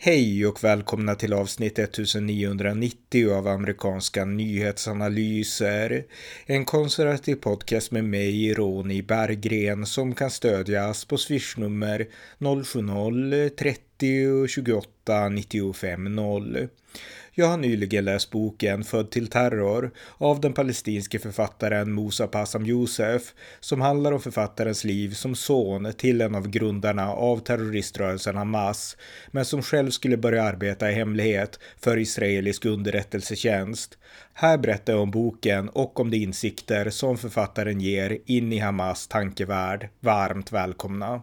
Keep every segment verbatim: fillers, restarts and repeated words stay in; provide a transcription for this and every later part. Hej och välkomna till avsnitt nittonhundranittio av amerikanska nyhetsanalyser. En konservativ podcast med mig, Roni Berggren, som kan stödjas på swishnummer noll sju noll trettio tjugoåtta nittiofem noll. Jag har nyligen läst boken Född till terror av den palestinske författaren Mosab Hassan Yousef, som handlar om författarens liv som son till en av grundarna av terroriströrelsen Hamas, men som själv skulle börja arbeta i hemlighet för israelisk underrättelsetjänst. Här berättar jag om boken och om de insikter som författaren ger in i Hamas tankevärld. Varmt välkomna!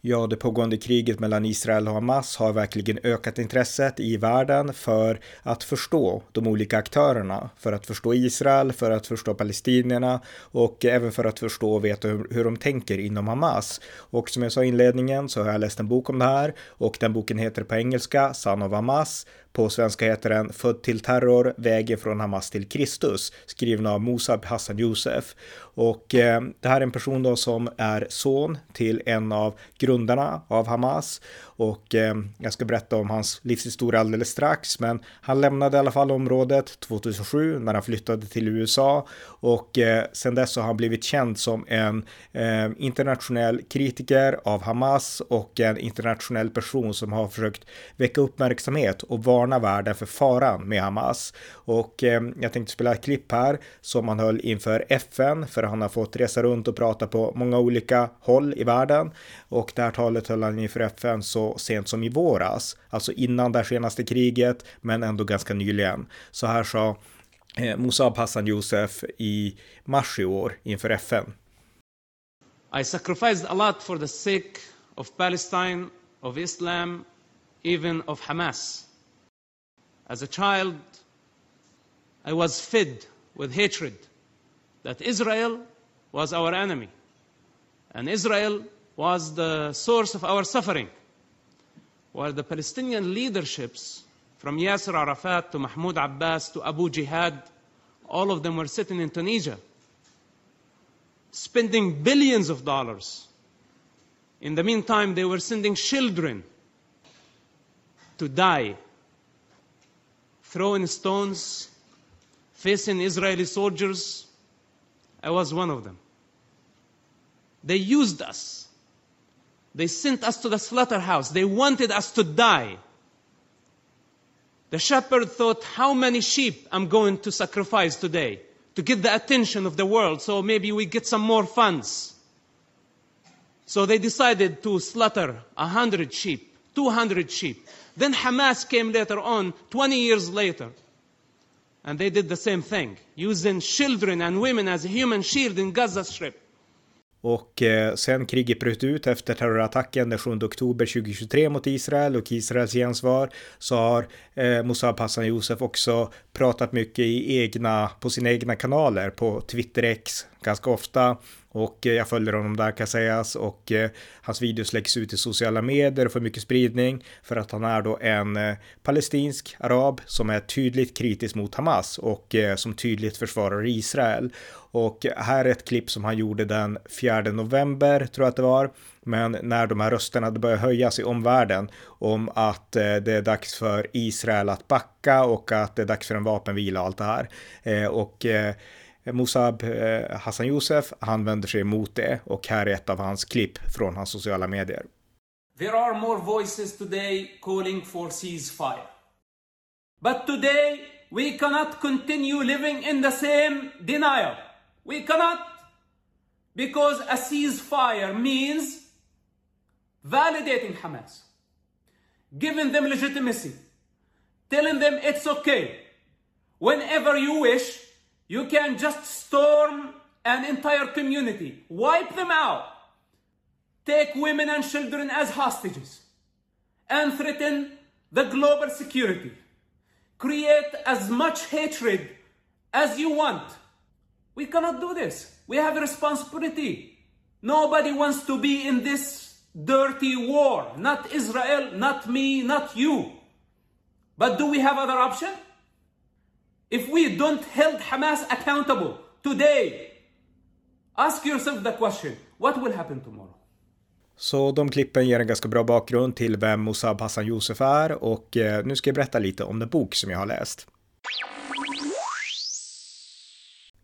Ja, det pågående kriget mellan Israel och Hamas har verkligen ökat intresset i världen för att förstå de olika aktörerna. För att förstå Israel, för att förstå palestinierna och även för att förstå och veta hur, hur de tänker inom Hamas. Och som jag sa i inledningen så har jag läst en bok om det här och den boken heter på engelska Son of Hamas. På svenska heter den Född till terror, vägen från Hamas till Kristus, skriven av Mosab Hassan Yousef. Och eh, det här är en person då som är son till en av grundarna av Hamas. Och eh, jag ska berätta om hans livshistoria alldeles strax, men han lämnade i alla fall området tjugohundrasju när han flyttade till U S A. Och eh, sedan dess har han blivit känd som en eh, internationell kritiker av Hamas och en internationell person som har försökt väcka uppmärksamhet och varna världen för faran med Hamas. Och eh, jag tänkte spela ett klipp här som han höll inför F N, för han har fått resa runt och prata på många olika håll i världen, och det här talet höll han inför F N så sent som i våras, alltså innan det senaste kriget, men ändå ganska nyligen. Så här sa eh, Mosab Hassan Yousef i mars i år inför F N. I sacrificed a lot for the sake of Palestine, of Islam, even of Hamas. As a child, I was fed with hatred that Israel was our enemy and Israel was the source of our suffering, while the Palestinian leaderships from Yasser Arafat to Mahmoud Abbas to Abu Jihad, all of them were sitting in Tunisia, spending billions of dollars. In the meantime, they were sending children to die, throwing stones, facing Israeli soldiers. I was one of them. They used us. They sent us to the slaughterhouse. They wanted us to die. The shepherd thought, how many sheep I'm going to sacrifice today to get the attention of the world, so maybe we get some more funds. So they decided to slaughter one hundred sheep, two hundred sheep. Then Hamas came later on, twenty years later, and they did the same thing, using children and women as a human shield in Gaza Strip. Och sen kriget bröt ut efter terrorattacken den sjunde oktober tjugotjugotre mot Israel och Israels gensvar, så har eh, Mosab Hassan Yousef också pratat mycket i egna, på sina egna kanaler på Twitter X ganska ofta. Och eh, jag följer honom där, kan sägas, och eh, hans videos läggs ut i sociala medier och får mycket spridning för att han är då en eh, palestinsk arab som är tydligt kritisk mot Hamas och eh, som tydligt försvarar Israel. Och här är ett klipp som han gjorde den fjärde november, tror jag att det var. Men när de här rösterna hade börjat höjas i omvärlden om att det är dags för Israel att backa och att det är dags för en vapenvila och allt det här. Och Mosab Hassan Yousef, han vänder sig emot det, och här är ett av hans klipp från hans sociala medier. There are more voices today calling for ceasefire. But today we cannot continue living in the same denial. We cannot, because a ceasefire means validating Hamas, giving them legitimacy, telling them it's okay. Whenever you wish, you can just storm an entire community, wipe them out, take women and children as hostages, and threaten the global security. Create as much hatred as you want. We cannot do this. We have a responsibility. Nobody wants to be in this dirty war, not Israel, not me, not you. But do we have other option? If we don't hold Hamas accountable today, ask yourself the question, what will happen tomorrow? Så de klippen ger en ganska bra bakgrund till vem Mosab Hassan Yousef är, och nu ska jag berätta lite om den bok som jag har läst.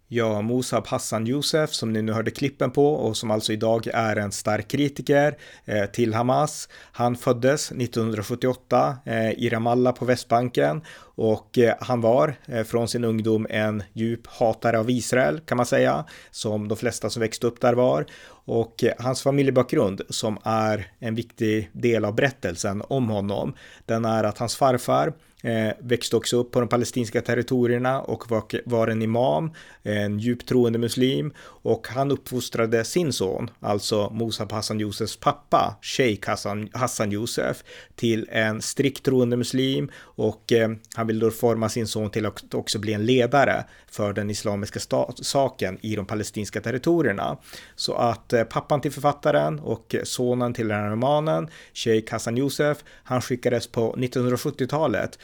Ja, Mosab Hassan Yousef, som ni nu hörde klippen på och som alltså idag är en stark kritiker eh, till Hamas. Han föddes nittonhundrasjuttioåtta eh, i Ramallah på Västbanken, och eh, han var eh, från sin ungdom en djup hatare av Israel, kan man säga, som de flesta som växte upp där var. Och eh, hans familjebakgrund, som är en viktig del av berättelsen om honom, den är att hans farfar Eh, växte också upp på de palestinska territorierna och var, var en imam, en djupt troende muslim, och han uppfostrade sin son, alltså Mosab Hassan Yousefs pappa, Sheikh Hassan, Hassan Yousef, till en strikt troende muslim, och eh, han ville då forma sin son till att också bli en ledare för den islamiska stat- saken i de palestinska territorierna. Så att eh, pappan till författaren och sonen till den här romanen, Sheikh Hassan Yousef, han skickades på nittonhundrasjuttiotalet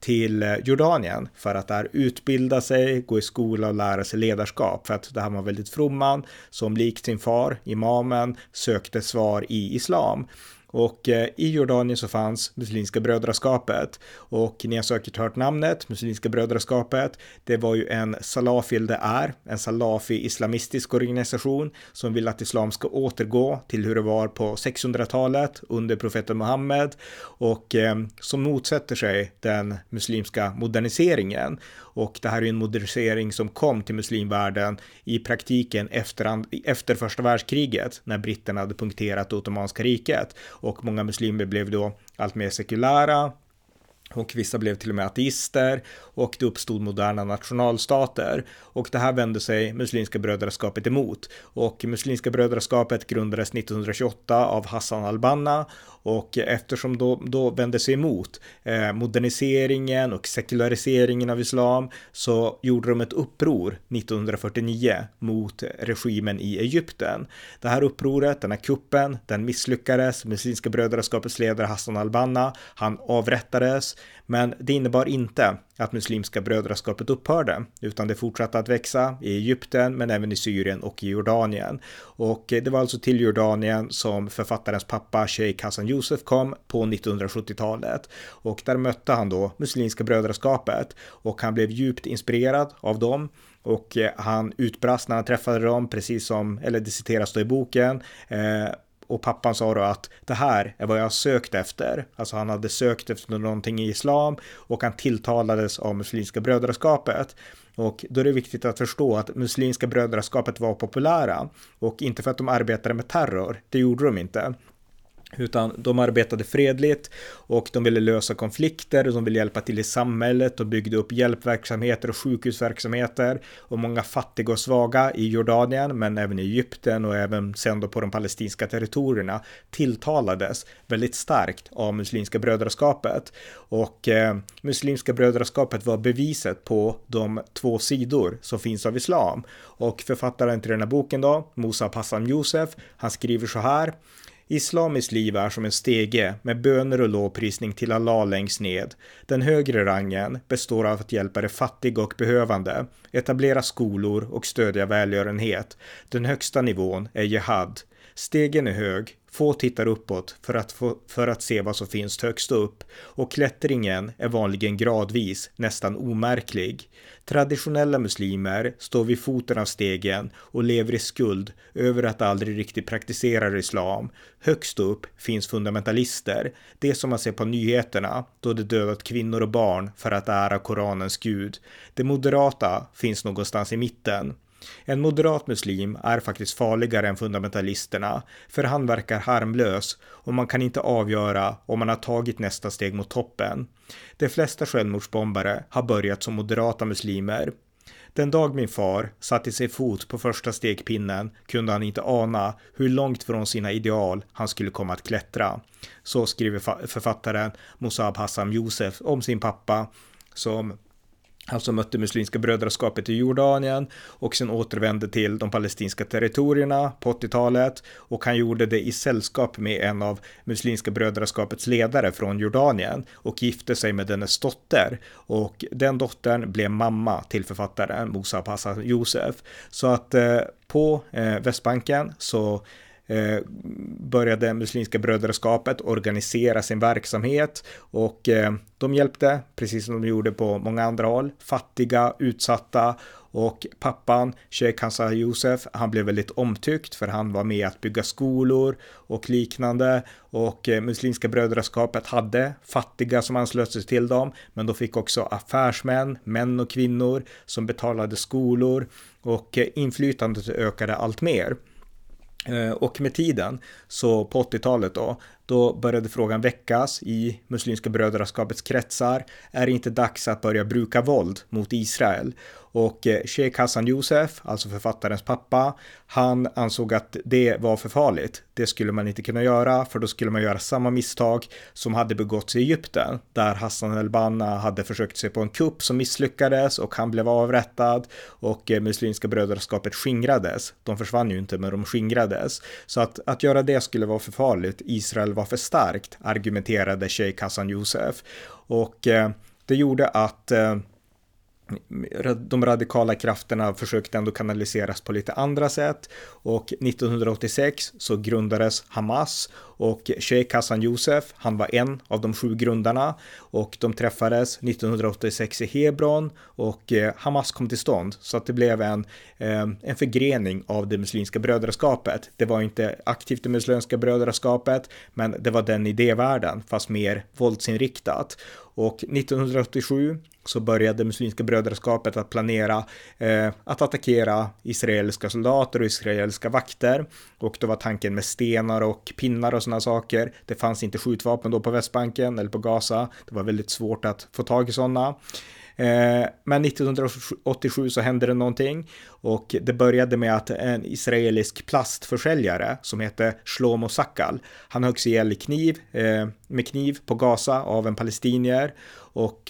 till Jordanien för att där utbilda sig, gå i skola och lära sig ledarskap, för att det här var väldigt fromman som likt sin far, imamen, sökte svar i islam. Och i Jordanien så fanns Muslimska brödrarskapet, och ni har säkert hört namnet Muslimska brödrarskapet. Det var ju en salafil det är, en salafi-islamistisk organisation som vill att islam ska återgå till hur det var på sexhundratalet under profeten Muhammed, och eh, som motsätter sig den muslimska moderniseringen. Och det här är en modernisering som kom till muslimvärlden i praktiken efter, efter första världskriget, när britterna hade punkterat Ottomanska riket. Och många muslimer blev då allt mer sekulära, och vissa blev till och med ateister, och det uppstod moderna nationalstater. Och det här vände sig Muslimska brödrarskapet emot, och Muslimska brödrarskapet grundades nittonhundratjugoåtta av Hassan al-Banna, och eftersom då, då vände sig emot eh, moderniseringen och sekulariseringen av islam, så gjorde de ett uppror nittonhundrafyrtionio mot regimen i Egypten. Det här upproret, den här kuppen, den misslyckades. Muslimska brödrarskapets ledare Hassan al-Banna, han avrättades. Men det innebar inte att Muslimska brödraskapet upphörde, utan det fortsatte att växa i Egypten, men även i Syrien och i Jordanien. Och det var alltså till Jordanien som författarens pappa Sheikh Hassan Yousef kom på nittonhundrasjuttiotalet, och där mötte han då Muslimska brödraskapet, och han blev djupt inspirerad av dem. Och han utbrast när han träffade dem, precis som, eller det citeras då i boken, eh, och pappan sa då att det här är vad jag sökt efter. Alltså han hade sökt efter någonting i islam, och han tilltalades av Muslimska brödraskapet. Och då är det viktigt att förstå att Muslimska brödraskapet var populära, och inte för att de arbetade med terror, det gjorde de inte. Utan de arbetade fredligt, och de ville lösa konflikter, och de ville hjälpa till i samhället, och byggde upp hjälpverksamheter och sjukhusverksamheter. Och många fattiga och svaga i Jordanien, men även i Egypten och även sen då på de palestinska territorierna, tilltalades väldigt starkt av Muslimska brödraskapet. Och eh, Muslimska brödraskapet var beviset på de två sidor som finns av islam. Och författaren till den här boken då, Mosab Hassan Yousef, han skriver så här: islamiskt liv är som en stege med böner och lovprisning till Allah längst ned. Den högre rangen består av att hjälpa de fattiga och behövande, etablera skolor och stödja välgörenhet. Den högsta nivån är jihad. Stegen är hög, få tittar uppåt för att, få, för att se vad som finns högst upp, och klättringen är vanligen gradvis, nästan omärklig. Traditionella muslimer står vid foten av stegen och lever i skuld över att aldrig riktigt praktiserar islam. Högst upp finns fundamentalister, det som man ser på nyheterna då det dödat kvinnor och barn för att ära Koranens gud. Det moderata finns någonstans i mitten. En moderat muslim är faktiskt farligare än fundamentalisterna, för han verkar harmlös, och man kan inte avgöra om man har tagit nästa steg mot toppen. De flesta självmordsbombare har börjat som moderata muslimer. Den dag min far satte sig fot på första stegpinnen kunde han inte ana hur långt från sina ideal han skulle komma att klättra. Så skriver författaren Mosab Hassan Yousef om sin pappa, som alltså mötte Muslimska brödraskapet i Jordanien och sen återvände till de palestinska territorierna på åttiotalet, och han gjorde det i sällskap med en av Muslimska brödraskapets ledare från Jordanien och gifte sig med dennes dotter, och den dottern blev mamma till författaren Mosab Hassan Yousef. Så att eh, på eh, Västbanken så eh, började Muslimska brödrarskapet organisera sin verksamhet, och eh, de hjälpte, precis som de gjorde på många andra håll, fattiga, utsatta. Och pappan, Sheikh Hassan Yousef, han blev väldigt omtyckt för han var med att bygga skolor och liknande. Och eh, Muslimska brödraskapet hade fattiga som anslöt sig till dem, men de fick också affärsmän, män och kvinnor som betalade skolor, och eh, inflytandet ökade allt mer. Eh, och med tiden, så på åttiotalet då, då började frågan väckas i Muslimska brödraskapets kretsar. Är det inte dags att börja bruka våld mot Israel? Och Sheikh Hassan Yousef, alltså författarens pappa, han ansåg att det var för farligt. Det skulle man inte kunna göra, för då skulle man göra samma misstag som hade begåtts i Egypten, där Hassan al-Banna hade försökt sig på en kupp som misslyckades och han blev avrättad, och Muslimska brödraskapet skingrades. De försvann ju inte, men de skingrades. Så att, att göra det skulle vara för farligt. Israel var för starkt, argumenterade Sheikh Hassan Yousef. Och eh, det gjorde att eh, de radikala krafterna försökte ändå kanaliseras på lite andra sätt, och nittonhundraåttiosex så grundades Hamas, och Sheikh Hassan Yousef, han var en av de sju grundarna, och de träffades nittonhundraåttiosex i Hebron, och Hamas kom till stånd, så att det blev en, en förgrening av det muslimska brödraskapet. Det var inte aktivt det muslimska brödraskapet, men det var den idévärlden, fast mer våldsinriktat. Och nittonhundraåttiosju så började Muslimska brödraskapet att planera eh, att attackera israeliska soldater och israeliska vakter, och då var tanken med stenar och pinnar och sådana saker. Det fanns inte skjutvapen då på Västbanken eller på Gaza, det var väldigt svårt att få tag i sådana. Men nittonhundraåttiosju så hände det någonting, och det började med att en israelisk plastförsäljare som hette Shlomo Sakhal, han höggs ihjäl i kniv, med kniv på Gaza av en palestinier, och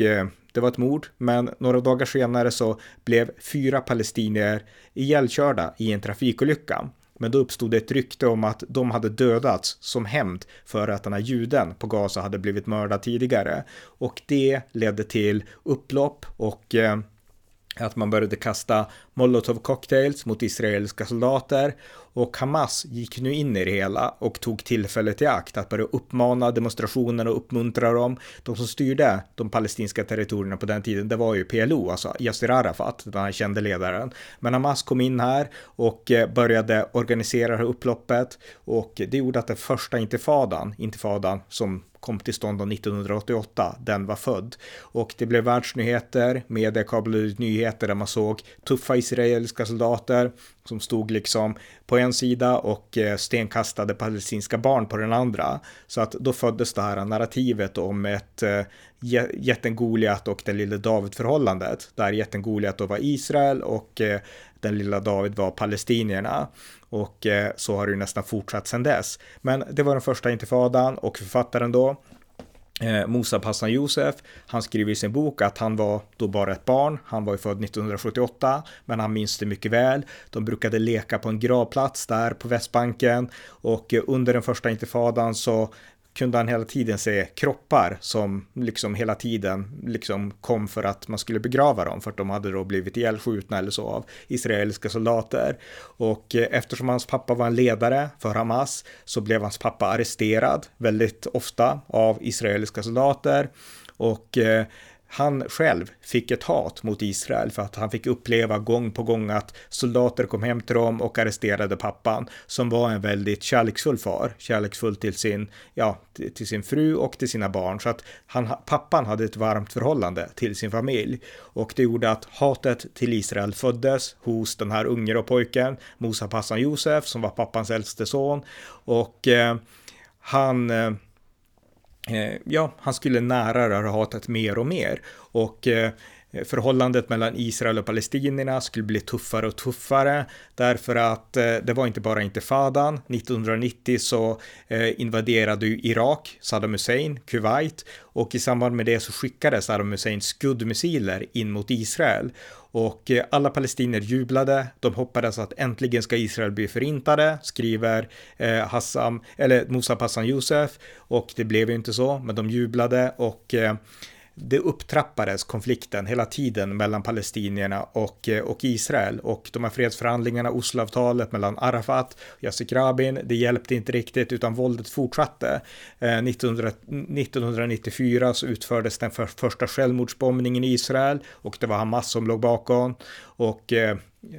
det var ett mord, men några dagar senare så blev fyra palestinier ihjälkörda i en trafikolycka. Men då uppstod det ett rykte om att de hade dödats som hämnd för att den här juden på Gaza hade blivit mördad tidigare. Och det ledde till upplopp och eh, att man började kasta molotovcocktails mot israeliska soldater. Och Hamas gick nu in i det hela och tog tillfället i akt att börja uppmana demonstrationerna och uppmuntra dem. De som styrde de palestinska territorierna på den tiden, det var ju P L O, alltså Yasser Arafat, den här kände ledaren. Men Hamas kom in här och började organisera det här upploppet, och det gjorde att den första intifadan, intifadan som kom till stånd nittonhundraåttioåtta, den var född. Och det blev världsnyheter, media kablade ut nyheter där man såg tuffa israeliska soldater som stod liksom på en sida och stenkastade palestinska barn på den andra. Så att då föddes det här narrativet om ett jätten Goliat och den lilla David-förhållandet, där jätten Goliat då var Israel och den lilla David var palestinierna. Och så har det ju nästan fortsatt sedan dess. Men det var den första intifadan, och författaren då, Eh, Mosab Hassan Yousef, han skriver i sin bok att han var då bara ett barn, han var ju född nittonhundrasjuttioåtta, men han minns det mycket väl. De brukade leka på en gravplats där på Västbanken, och eh, under den första intifadan så kunde han hela tiden se kroppar som liksom hela tiden liksom kom för att man skulle begrava dem, för att de hade då blivit ihjälskjutna eller så av israeliska soldater. Och eftersom hans pappa var en ledare för Hamas så blev hans pappa arresterad väldigt ofta av israeliska soldater, och eh, han själv fick ett hat mot Israel för att han fick uppleva gång på gång att soldater kom hem till dem och arresterade pappan, som var en väldigt kärleksfull far, kärleksfull till sin, ja, till sin fru och till sina barn. Så att han, pappan hade ett varmt förhållande till sin familj, och det gjorde att hatet till Israel föddes hos den här unge och pojken, Mosab Hassan Yousef, som var pappans äldste son. Och eh, han... Eh, Ja, han skulle nära det här hatet mer och mer, och eh, förhållandet mellan Israel och palestinierna skulle bli tuffare och tuffare, därför att eh, det var inte bara intifadan. nittonhundranittio så eh, invaderade ju Irak Saddam Hussein Kuwait, och i samband med det så skickade Saddam Hussein skuddmissiler in mot Israel. Och alla palestinier jublade, de hoppades att äntligen ska Israel bli förintade, skriver eh, Hassan, eller Mosab Hassan Yousef, och det blev ju inte så, men de jublade, och eh, det upptrappades konflikten hela tiden mellan palestinierna och, och Israel, och de här fredsförhandlingarna, Osloavtalet mellan Arafat och Yasser Rabin, det hjälpte inte riktigt utan våldet fortsatte. nittonhundranittiofyra så utfördes den för, första självmordsbombningen i Israel, och det var Hamas som låg bakom, och eh,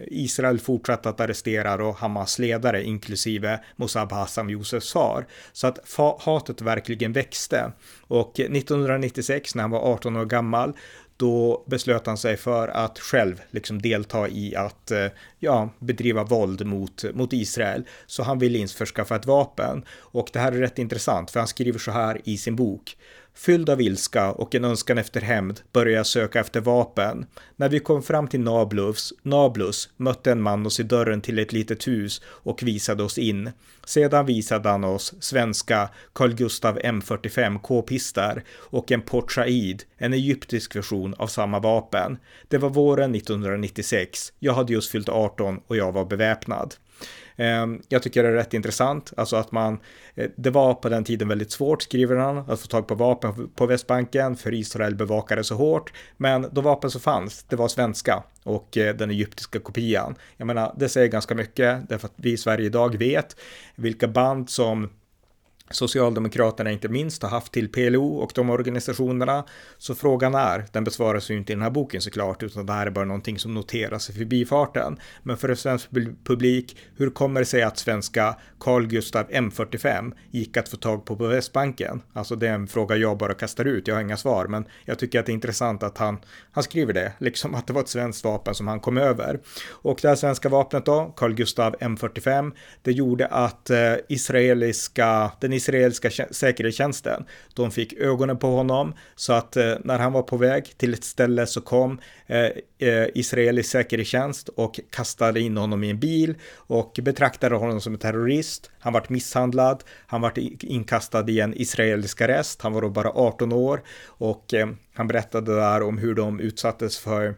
Israel fortsatte att arrestera då Hamas ledare inklusive Mosab Hassan Yousefs far. Så att fa- hatet verkligen växte, och nittonhundranittiosex när han var arton år gammal, då beslöt han sig för att själv liksom delta i att ja, bedriva våld mot, mot Israel. Så han ville införskaffa ett vapen, och det här är rätt intressant för han skriver så här i sin bok. Fylld av ilska och en önskan efter hämnd började jag söka efter vapen. När vi kom fram till Nablus, Nablus mötte en man oss i dörren till ett litet hus och visade oss in. Sedan visade han oss svenska Carl Gustav M fyrtiofem k-pistar och en Port Said, en egyptisk version av samma vapen. Det var våren nittonhundranittiosex. Jag hade just fyllt arton och jag var beväpnad. Jag tycker det är rätt intressant, alltså att man, det var på den tiden väldigt svårt, skriver han, att få tag på vapen på Västbanken för Israel bevakade så hårt, men de vapen som fanns, det var svenska och den egyptiska kopian. Jag menar, det säger ganska mycket, därför att vi i Sverige idag vet vilka band som Socialdemokraterna inte minst har haft till P L O och de organisationerna, så frågan är, den besvaras ju inte i den här boken såklart, utan det här är bara någonting som noteras i förbifarten. Men för en svensk publik, hur kommer det sig att svenska Carl Gustav M fyrtiofem gick att få tag på på Västbanken? Alltså det är en fråga jag bara kastar ut, jag har inga svar, men jag tycker att det är intressant att han, han skriver det, liksom att det var ett svenskt vapen som han kom över. Och det här svenska vapnet då, Carl Gustav M fyrtiofem, det gjorde att eh, israeliska, den israeliska säkerhetstjänsten, de fick ögonen på honom, så att eh, när han var på väg till ett ställe så kom eh, eh, israelisk säkerhetstjänst och kastade in honom i en bil och betraktade honom som en terrorist. Han var misshandlad, han var inkastad i en israelisk arrest, han var då bara arton år, och eh, han berättade där om hur de utsattes för,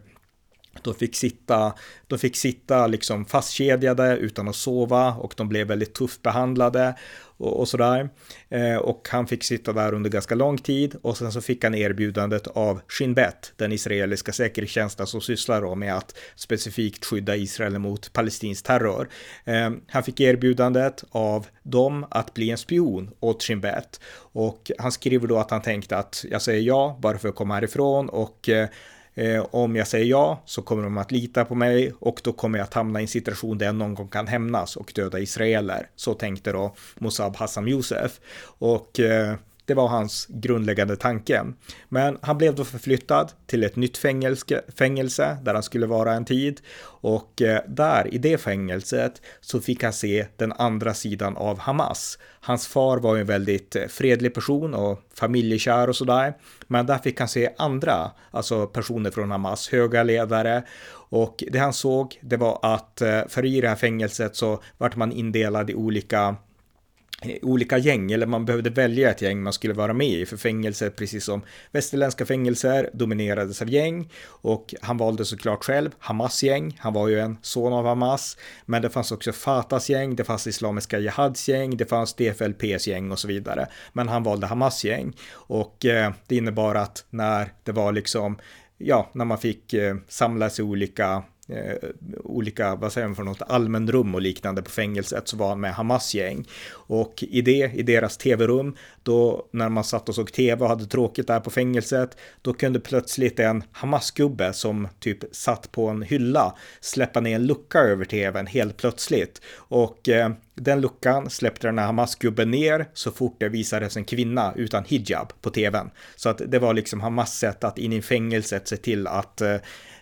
de fick sitta, de fick sitta liksom fastkedjade utan att sova, och de blev väldigt tufft behandlade och, och sådär. Eh, och han fick sitta där under ganska lång tid, och sen så fick han erbjudandet av Shin Bet, den israeliska säkerhetstjänsten som sysslar då med att specifikt skydda Israel mot palestinsk terror. Eh, han fick erbjudandet av dem att bli en spion åt Shin Bet, och han skriver då att han tänkte att jag säger ja bara för att komma härifrån, och eh, Eh, om jag säger ja så kommer de att lita på mig, och då kommer jag att hamna i en situation där jag någon gång kan hämnas och döda israeler. Så tänkte då Mosab Hassan Yousef, och eh, det var hans grundläggande tanke. Men han blev då förflyttad till ett nytt fängelse, fängelse där han skulle vara en tid, och eh, där i det fängelset så fick han se den andra sidan av Hamas. Hans far var en väldigt fredlig person och familjekär och sådär, men där fick han se andra, alltså personer från Hamas, höga ledare, och det han såg, det var att för i det här fängelset så vart man indelad i olika olika gäng, eller man behövde välja ett gäng man skulle vara med i, för fängelser, precis som västerländska fängelser, dominerades av gäng, och han valde såklart själv Hamas gäng, han var ju en son av Hamas, men det fanns också Fatahs gäng, det fanns Islamiska Jihads gäng, det fanns D F L P's gäng och så vidare, men han valde Hamas gäng, och eh, det innebar att när det var liksom, ja, när man fick eh, samlas i olika Eh, olika, vad säger man för något, allmänrum och liknande på fängelset, så var han med Hamas-gäng, och i det, i deras tv-rum, då när man satt och såg tv och hade tråkigt där på fängelset, då kunde plötsligt en Hamas-gubbe som typ satt på en hylla släppa ner en lucka över tvn helt plötsligt, och eh, den luckan släppte den här Hamas-gubben ner så fort det visades en kvinna utan hijab på tvn, så att det var liksom Hamas sätt att in i fängelset se till att eh,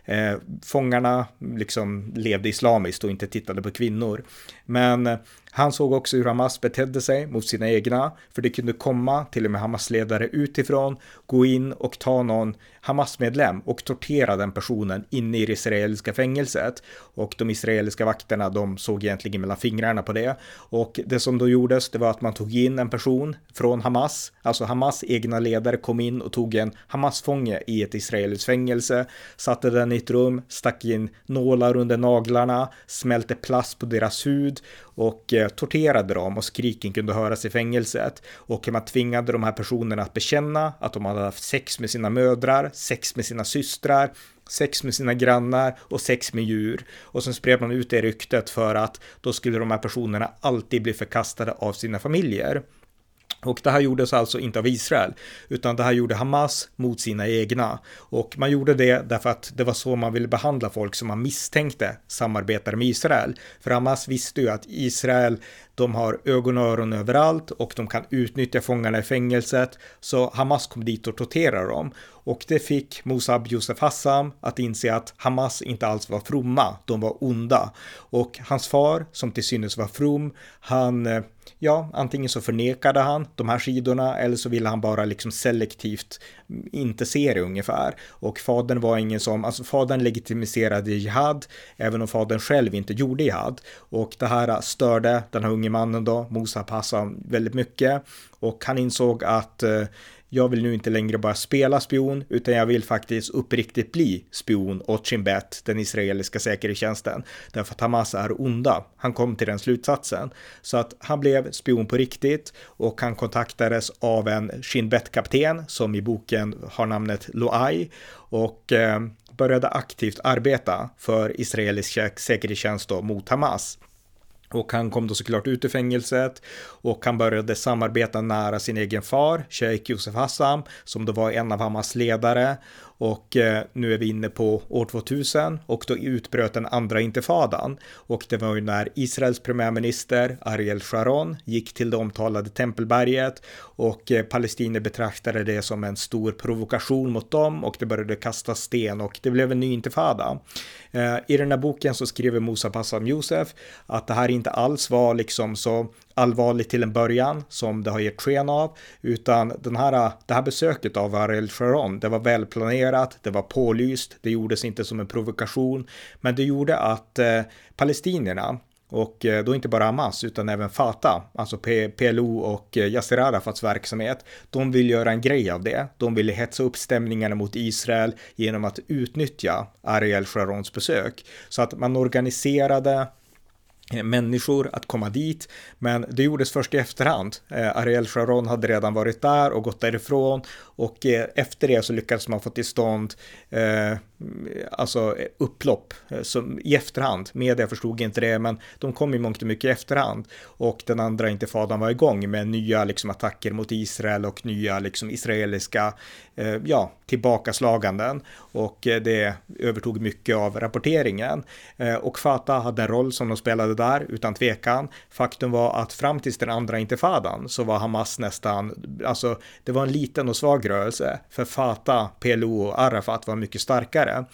Eh, fångarna liksom levde islamiskt och inte tittade på kvinnor. Men eh, han såg också hur Hamas betedde sig mot sina egna, för det kunde komma till och med Hamas-ledare utifrån, gå in och ta någon Hamas-medlem och tortera den personen inne i det israeliska fängelset. Och de israeliska vakterna, de såg egentligen mellan fingrarna på det. Och det som då gjordes, det var att man tog in en person från Hamas. Alltså Hamas egna ledare kom in och tog en Hamas-fånge i ett israeliskt fängelse. Satte den i ett rum, stack in nålar under naglarna, smälte plast på deras hud och eh, torterade dem, och skriken kunde höras i fängelset. Och man tvingade de här personerna att bekänna att de hade haft sex med sina mödrar, sex med sina systrar, sex med sina grannar och sex med djur. Och sen spred man ut det ryktet för att då skulle de här personerna alltid bli förkastade av sina familjer. Och det här gjordes alltså inte av Israel, utan det här gjorde Hamas mot sina egna. Och man gjorde det därför att det var så man ville behandla folk som man misstänkte samarbetade med Israel. För Hamas visste ju att Israel, de har ögon och öron överallt och de kan utnyttja fångarna i fängelset. Så Hamas kom dit och torterade dem. Och det fick Mosab Yousef Hassan att inse att Hamas inte alls var fromma, de var onda. Och hans far, som till synes var from, han... Ja, antingen så förnekade han de här sidorna eller så ville han bara liksom selektivt inte se det ungefär. Och fadern var ingen som, alltså fadern legitimiserade jihad även om fadern själv inte gjorde jihad. Och det här störde den här unge mannen då, Mosab Hassan, väldigt mycket. Och han insåg att eh, jag vill nu inte längre bara spela spion, utan jag vill faktiskt uppriktigt bli spion åt Shin Bet, den israeliska säkerhetstjänsten. Därför att Hamas är onda. Han kom till den slutsatsen. Så att han blev spion på riktigt och han kontaktades av en Shin Bet-kapten som i boken har namnet Loai. Och eh, började aktivt arbeta för israelisk säkerhetstjänst då, mot Hamas. Och han kom då såklart ut ur fängelset och han började samarbeta nära sin egen far, Sheikh Yousef Hassan, som då var en av Hamas ledare. Och eh, nu är vi inne på år tvåtusen och då utbröt den andra intifadan. Och det var ju när Israels premiärminister Ariel Sharon gick till det omtalade Tempelberget och eh, palestinier betraktade det som en stor provokation mot dem och det började kasta sten och det blev en ny intifada. Eh, I den här boken så skriver Mosab Hassan Yousef att det här inte alls var liksom så allvarligt till en början som det har gett sken av, utan den här, det här besöket av Ariel Sharon, det var välplanerat, det var pålyst, det gjordes inte som en provokation, men det gjorde att eh, palestinierna, och då inte bara Hamas utan även Fatah, alltså P L O och Yasser Arafats verksamhet, de vill göra en grej av det. De vill hetsa upp stämningarna mot Israel genom att utnyttja Ariel Sharons besök. Så att man organiserade människor att komma dit, men det gjordes först i efterhand. Eh, Ariel Sharon hade redan varit där och gått därifrån och eh, efter det så lyckades man få till stånd eh, alltså upplopp eh, som, i efterhand. Media förstod inte det, men de kom i mångt och mycket i efterhand och den andra intifadan var igång med nya liksom, attacker mot Israel och nya liksom, israeliska eh, ja, tillbakaslaganden och eh, det övertog mycket av rapporteringen eh, och Fatah hade en roll som de spelade där utan tvekan. Faktum var att fram tills den andra intifadan så var Hamas nästan, alltså det var en liten och svag rörelse för Fatah, P L O och Arafat var mycket starkare.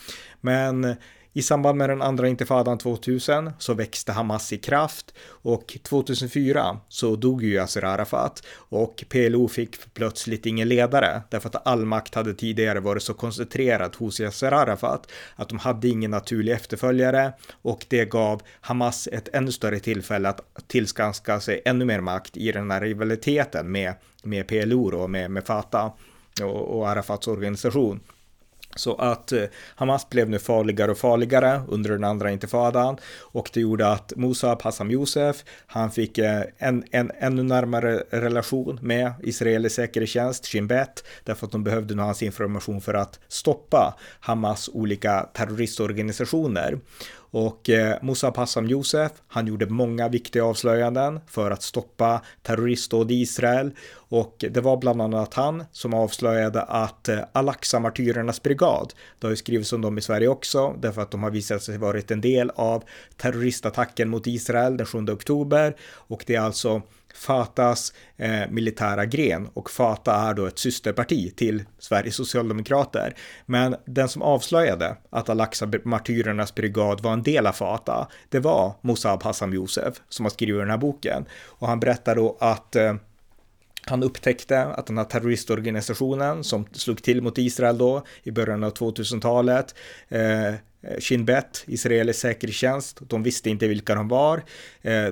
Men i samband med den andra intifadan tvåtusen så växte Hamas i kraft och tvåtusenfyra så dog ju Yasser Arafat och P L O fick plötsligt ingen ledare därför att all makt hade tidigare varit så koncentrerad hos Yasser Arafat att de hade ingen naturlig efterföljare och det gav Hamas ett ännu större tillfälle att tillskanska sig ännu mer makt i den här rivaliteten med, med P L O och med, med Fatah och, och Arafats organisation. Så att Hamas blev nu farligare och farligare under den andra intifadan och det gjorde att Mosab Hassan Yousef, han fick en, en ännu närmare relation med Israels säkerhetstjänst, Shin Bet, därför att de behövde nu hans information för att stoppa Hamas olika terroristorganisationer. Och eh, Mosab Hassan Yousef, han gjorde många viktiga avslöjanden för att stoppa terroristdåd i Israel och det var bland annat han som avslöjade att eh, Al-Aqsa Martyrernas brigad, det har ju skrivits om dem i Sverige också därför att de har visat sig varit en del av terroristattacken mot Israel den sjunde oktober och det är alltså Fatahs eh, militära gren och Fatah är då ett systerparti till Sveriges socialdemokrater. Men den som avslöjade att Al-Aqsa Martyrernas brigad var en del av Fatah, det var Mosab Hassan Yousef som har skrivit den här boken och han berättar då att eh, Han upptäckte att den här terroristorganisationen som slog till mot Israel då i början av tvåtusentalet, eh, Shin Bet, israelisk säkerhetstjänst, de visste inte vilka de var.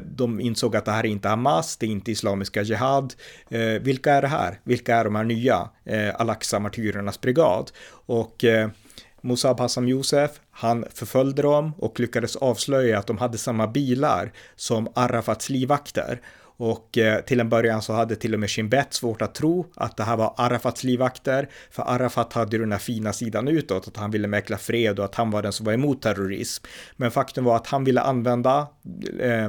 De insåg att det här är inte Hamas, det är inte Islamiska Jihad. Vilka är det här? Vilka är de här nya? Al-Aqsa Martyrernas brigad. Och Mosab Hassan Yousef, han förföljde dem och lyckades avslöja att de hade samma bilar som Arafats livvakter. Och eh, till en början så hade till och med Shin Bet svårt att tro att det här var Arafats livvakter, för Arafat hade ju den här fina sidan utåt, att han ville mäkla fred och att han var den som var emot terrorism. Men faktum var att han ville använda eh,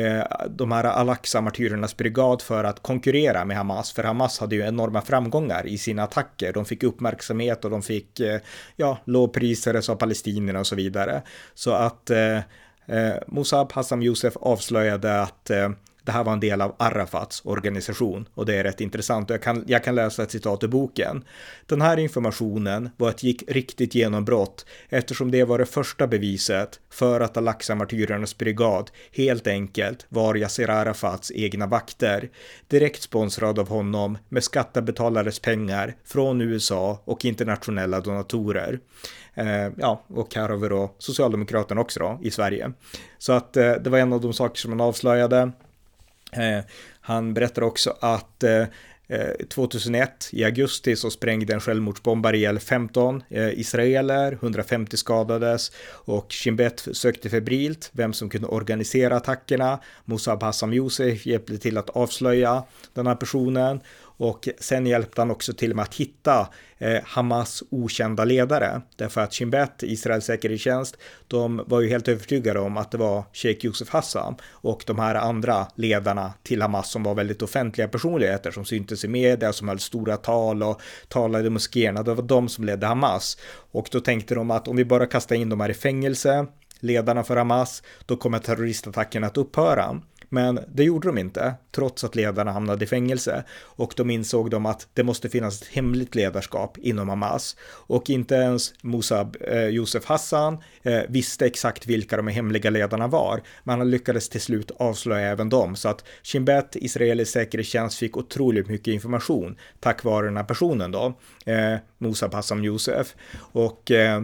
eh, de här Al-Aqsa martyrernas brigad för att konkurrera med Hamas, för Hamas hade ju enorma framgångar i sina attacker. De fick uppmärksamhet och de fick eh, ja, lågpriser av palestinierna och så vidare. Så att eh, eh, Mosab Hassan Yousef avslöjade att eh, det här var en del av Arafats organisation, och det är rätt intressant. Jag kan, jag kan läsa ett citat ur boken. Den här informationen var ett gick riktigt genombrott, eftersom det var det första beviset för att Al-Aqsa martyrernas brigad helt enkelt var Yasser Arafats egna vakter, direkt sponsrad av honom med skattebetalares pengar från U S A och internationella donatorer. Eh, ja, och här har vi då Socialdemokraterna också då, i Sverige. Så att eh, det var en av de saker som man avslöjade. Eh, han berättar också att eh, tjugohundraett i augusti så sprängde en självmordsbombare ihjäl femton eh, israeler, hundrafemtio skadades, och Shin Bet sökte febrilt vem som kunde organisera attackerna. Mosab Hassan Yousef hjälpte till att avslöja den här personen, och sen hjälpte han också till med att hitta eh, Hamas okända ledare. Därför att Shin Bet, Israels säkerhetstjänst, de var ju helt övertygade om att det var Sheikh Yusuf Hassan och de här andra ledarna till Hamas som var väldigt offentliga personligheter som syntes i media, som höll stora tal och talade i moskéerna. Det var de som ledde Hamas, och då tänkte de att om vi bara kastar in de här i fängelse, ledarna för Hamas, då kommer terroristattacken att upphöra. Men det gjorde de inte, trots att ledarna hamnade i fängelse, och de insåg de att det måste finnas ett hemligt ledarskap inom Hamas, och inte ens Mosab eh, Yousef Hassan eh, visste exakt vilka de hemliga ledarna var, men han lyckades till slut avslöja även dem. Så att Shin Bet, israelisk säkerhetstjänst, fick otroligt mycket information tack vare den här personen då, eh, Mosab Hassan Yousef, och eh,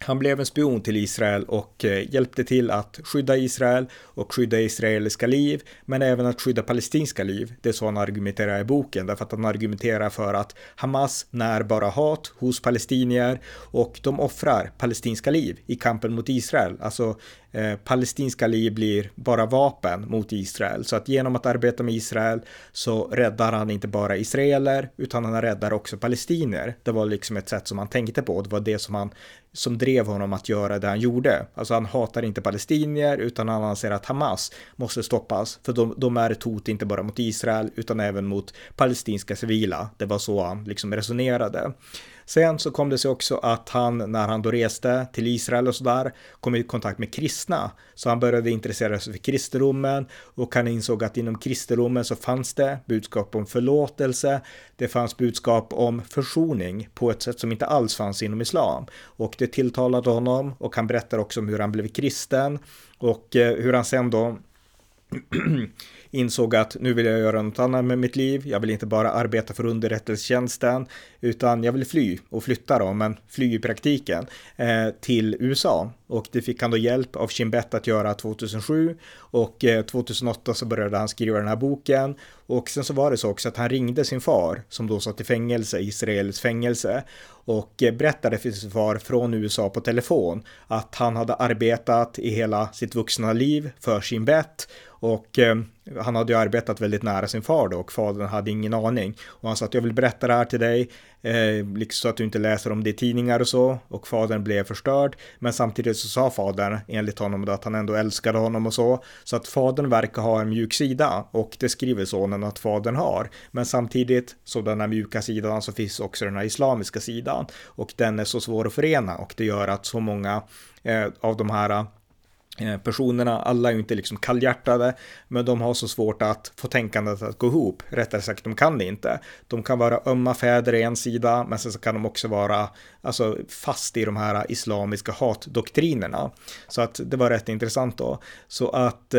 han blev en spion till Israel och hjälpte till att skydda Israel och skydda israeliska liv, men även att skydda palestinska liv. Det är så han argumenterar i boken, därför att han argumenterar för att Hamas när bara hat hos palestinier, och de offrar palestinska liv i kampen mot Israel. Alltså eh, palestinska liv blir bara vapen mot Israel. Så att genom att arbeta med Israel så räddar han inte bara israeler, utan han räddar också palestinier. Det var liksom ett sätt som han tänkte på, det var det som han som drev honom att göra det han gjorde. Alltså han hatar inte palestinier, utan han anser att Hamas måste stoppas, för de, de är ett hot inte bara mot Israel utan även mot palestinska civila. Det var så han liksom resonerade. Sen så kom det sig också att han, när han då reste till Israel och sådär, kom i kontakt med kristna. Så han började intressera sig för kristendomen, och han insåg att inom kristendomen så fanns det budskap om förlåtelse. Det fanns budskap om försoning på ett sätt som inte alls fanns inom islam. Och det tilltalade honom, och han berättar också om hur han blev kristen och hur han sen då insåg att nu vill jag göra något annat med mitt liv. Jag vill inte bara arbeta för underrättelsetjänsten, utan jag vill fly och flytta då, men fly i praktiken eh, till U S A. Och det fick han då hjälp av Shin Bet att göra tjugohundrasju, och eh, tjugohundraåtta så började han skriva den här boken. Och sen så var det så också att han ringde sin far, som då satt i fängelse, Israels fängelse, och eh, berättade för sin far från U S A på telefon att han hade arbetat i hela sitt vuxna liv för Shin Bet. Och eh, han hade ju arbetat väldigt nära sin far då, och fadern hade ingen aning. Och han sa att jag vill berätta det här till dig, eh, liksom så att du inte läser om det i tidningar och så. Och fadern blev förstörd, men samtidigt så sa fadern enligt honom att han ändå älskade honom och så. Så att fadern verkar ha en mjuk sida, och det skriver sonen att fadern har. Men samtidigt så den här mjuka sidan, så finns också den här islamiska sidan, och den är så svår att förena, och det gör att så många eh, av de här personerna, alla är ju inte liksom kallhjärtade, men de har så svårt att få tänkandet att gå ihop. Rättare sagt, de kan det inte. De kan vara ömma fäder i en sida, men sen så kan de också vara alltså fast i de här islamiska hatdoktrinerna. Så att det var rätt intressant då. Så att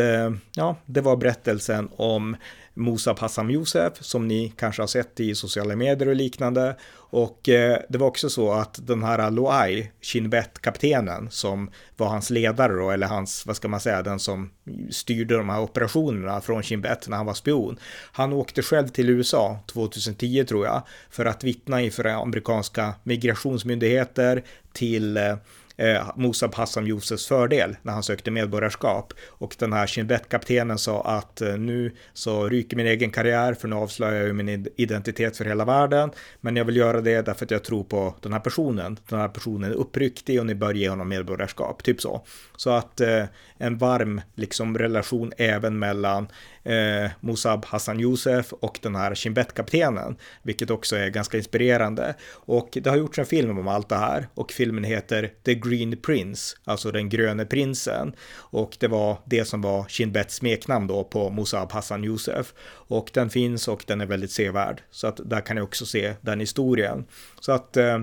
ja, det var berättelsen om Mosab Hassan Yousef, som ni kanske har sett i sociala medier och liknande. Och eh, det var också så att den här Loai, Shin Bet-kaptenen, som var hans ledare då, eller hans, vad ska man säga, den som styrde de här operationerna från Shin Bet när han var spion. Han åkte själv till U S A tjugohundratio tror jag för att vittna inför amerikanska migrationsmyndigheter till eh, Eh, Mosab Hassan Yousefs fördel när han sökte medborgarskap, och den här Shin Bet-kaptenen sa att eh, nu så ryker min egen karriär för nu avslöjar jag min identitet för hela världen, men jag vill göra det därför att jag tror på den här personen den här personen är uppriktig och ni bör ge honom medborgarskap, typ så så att eh, en varm liksom relation även mellan eh, Mosab Hassan Yousef och den här Shin Bet-kaptenen, vilket också är ganska inspirerande. Och det har gjorts en film om allt det här, och filmen heter The Green Prince, alltså den gröne prinsen, och det var det som var Shin Bets smeknamn då på Mosab Hassan Yousef, och den finns och den är väldigt sevärd, så att där kan jag också se den historien. Så att eh,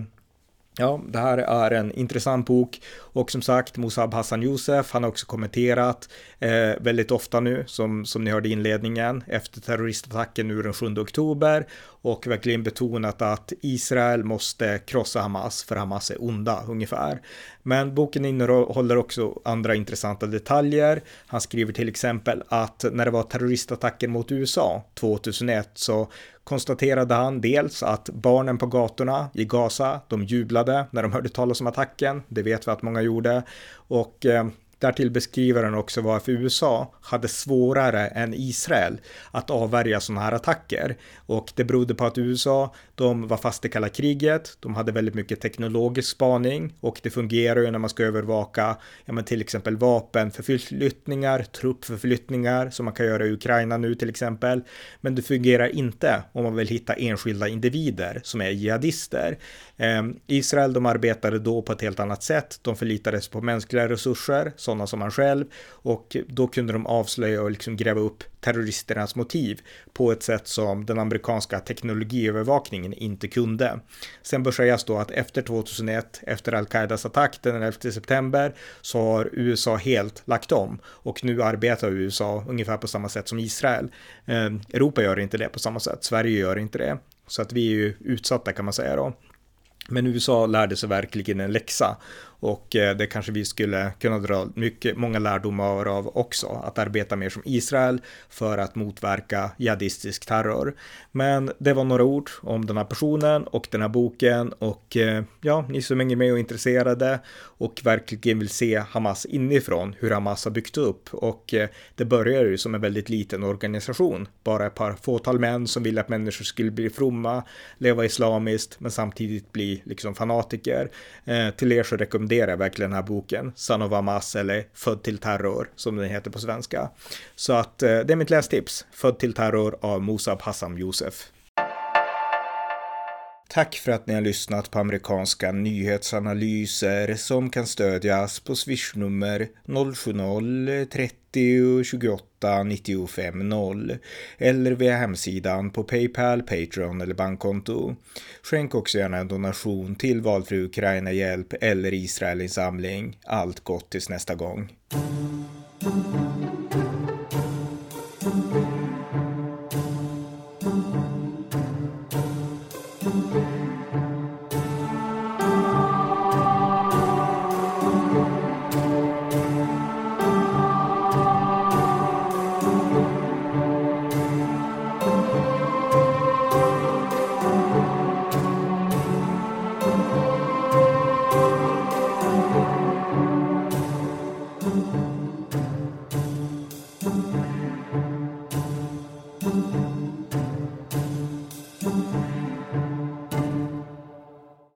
ja, det här är en intressant bok, och som sagt Mosab Hassan Yousef, han har också kommenterat eh, väldigt ofta nu som, som ni hörde i inledningen efter terroristattacken nu den sjunde oktober, och verkligen betonat att Israel måste krossa Hamas för Hamas är onda ungefär. Men boken innehåller också andra intressanta detaljer. Han skriver till exempel att när det var terroristattacken mot U S A tjugohundraett så konstaterade han dels att barnen på gatorna i Gaza, de jublade när de hörde talas om attacken, det vet vi att många gjorde, och eh, därtill beskriver han också varför U S A hade svårare än Israel att avvärja sådana här attacker, och det berodde på att U S A, de var fast i kalla kriget, de hade väldigt mycket teknologisk spaning, och det fungerar ju när man ska övervaka ja, men till exempel vapenförflyttningar, truppförflyttningar som man kan göra i Ukraina nu till exempel, men det fungerar inte om man vill hitta enskilda individer som är jihadister. Eh, Israel, de arbetade då på ett helt annat sätt, de förlitades på mänskliga resurser, sådana som han själv, och då kunde de avslöja och liksom gräva upp terroristernas motiv på ett sätt som den amerikanska teknologiövervakningen inte kunde. Sen bör sägas då att efter tjugohundraett, efter al-Qaidas attack den elfte september, så har U S A helt lagt om, och nu arbetar U S A ungefär på samma sätt som Israel. Eh, Europa gör inte det på samma sätt, Sverige gör inte det, så att vi är ju utsatta kan man säga då. Men U S A lärde sig verkligen en läxa, och det kanske vi skulle kunna dra mycket, många lärdomar av också, att arbeta mer som Israel för att motverka jihadistisk terror. Men det var några ord om den här personen och den här boken, och ja, ni som hänger med och är intresserade och verkligen vill se Hamas inifrån, hur Hamas har byggt upp, och det börjar ju som en väldigt liten organisation, bara ett par fåtal män som ville att människor skulle bli fromma, leva islamiskt men samtidigt bli liksom fanatiker. Eh, till er så rekommenderar jag verkligen den här boken, Son of Hamas, eller Född till terror som den heter på svenska. Så att eh, det är mitt lästips, Född till terror av Mosab Hassan Yousef. Tack för att ni har lyssnat på amerikanska nyhetsanalyser som kan stödjas på swishnummer noll sjuttio trettio tjugoåtta nittiofem noll eller via hemsidan på PayPal, Patreon eller bankkonto. Skänk också gärna en donation till valfri Ukraina hjälp eller Israelinsamling. Allt gott tills nästa gång.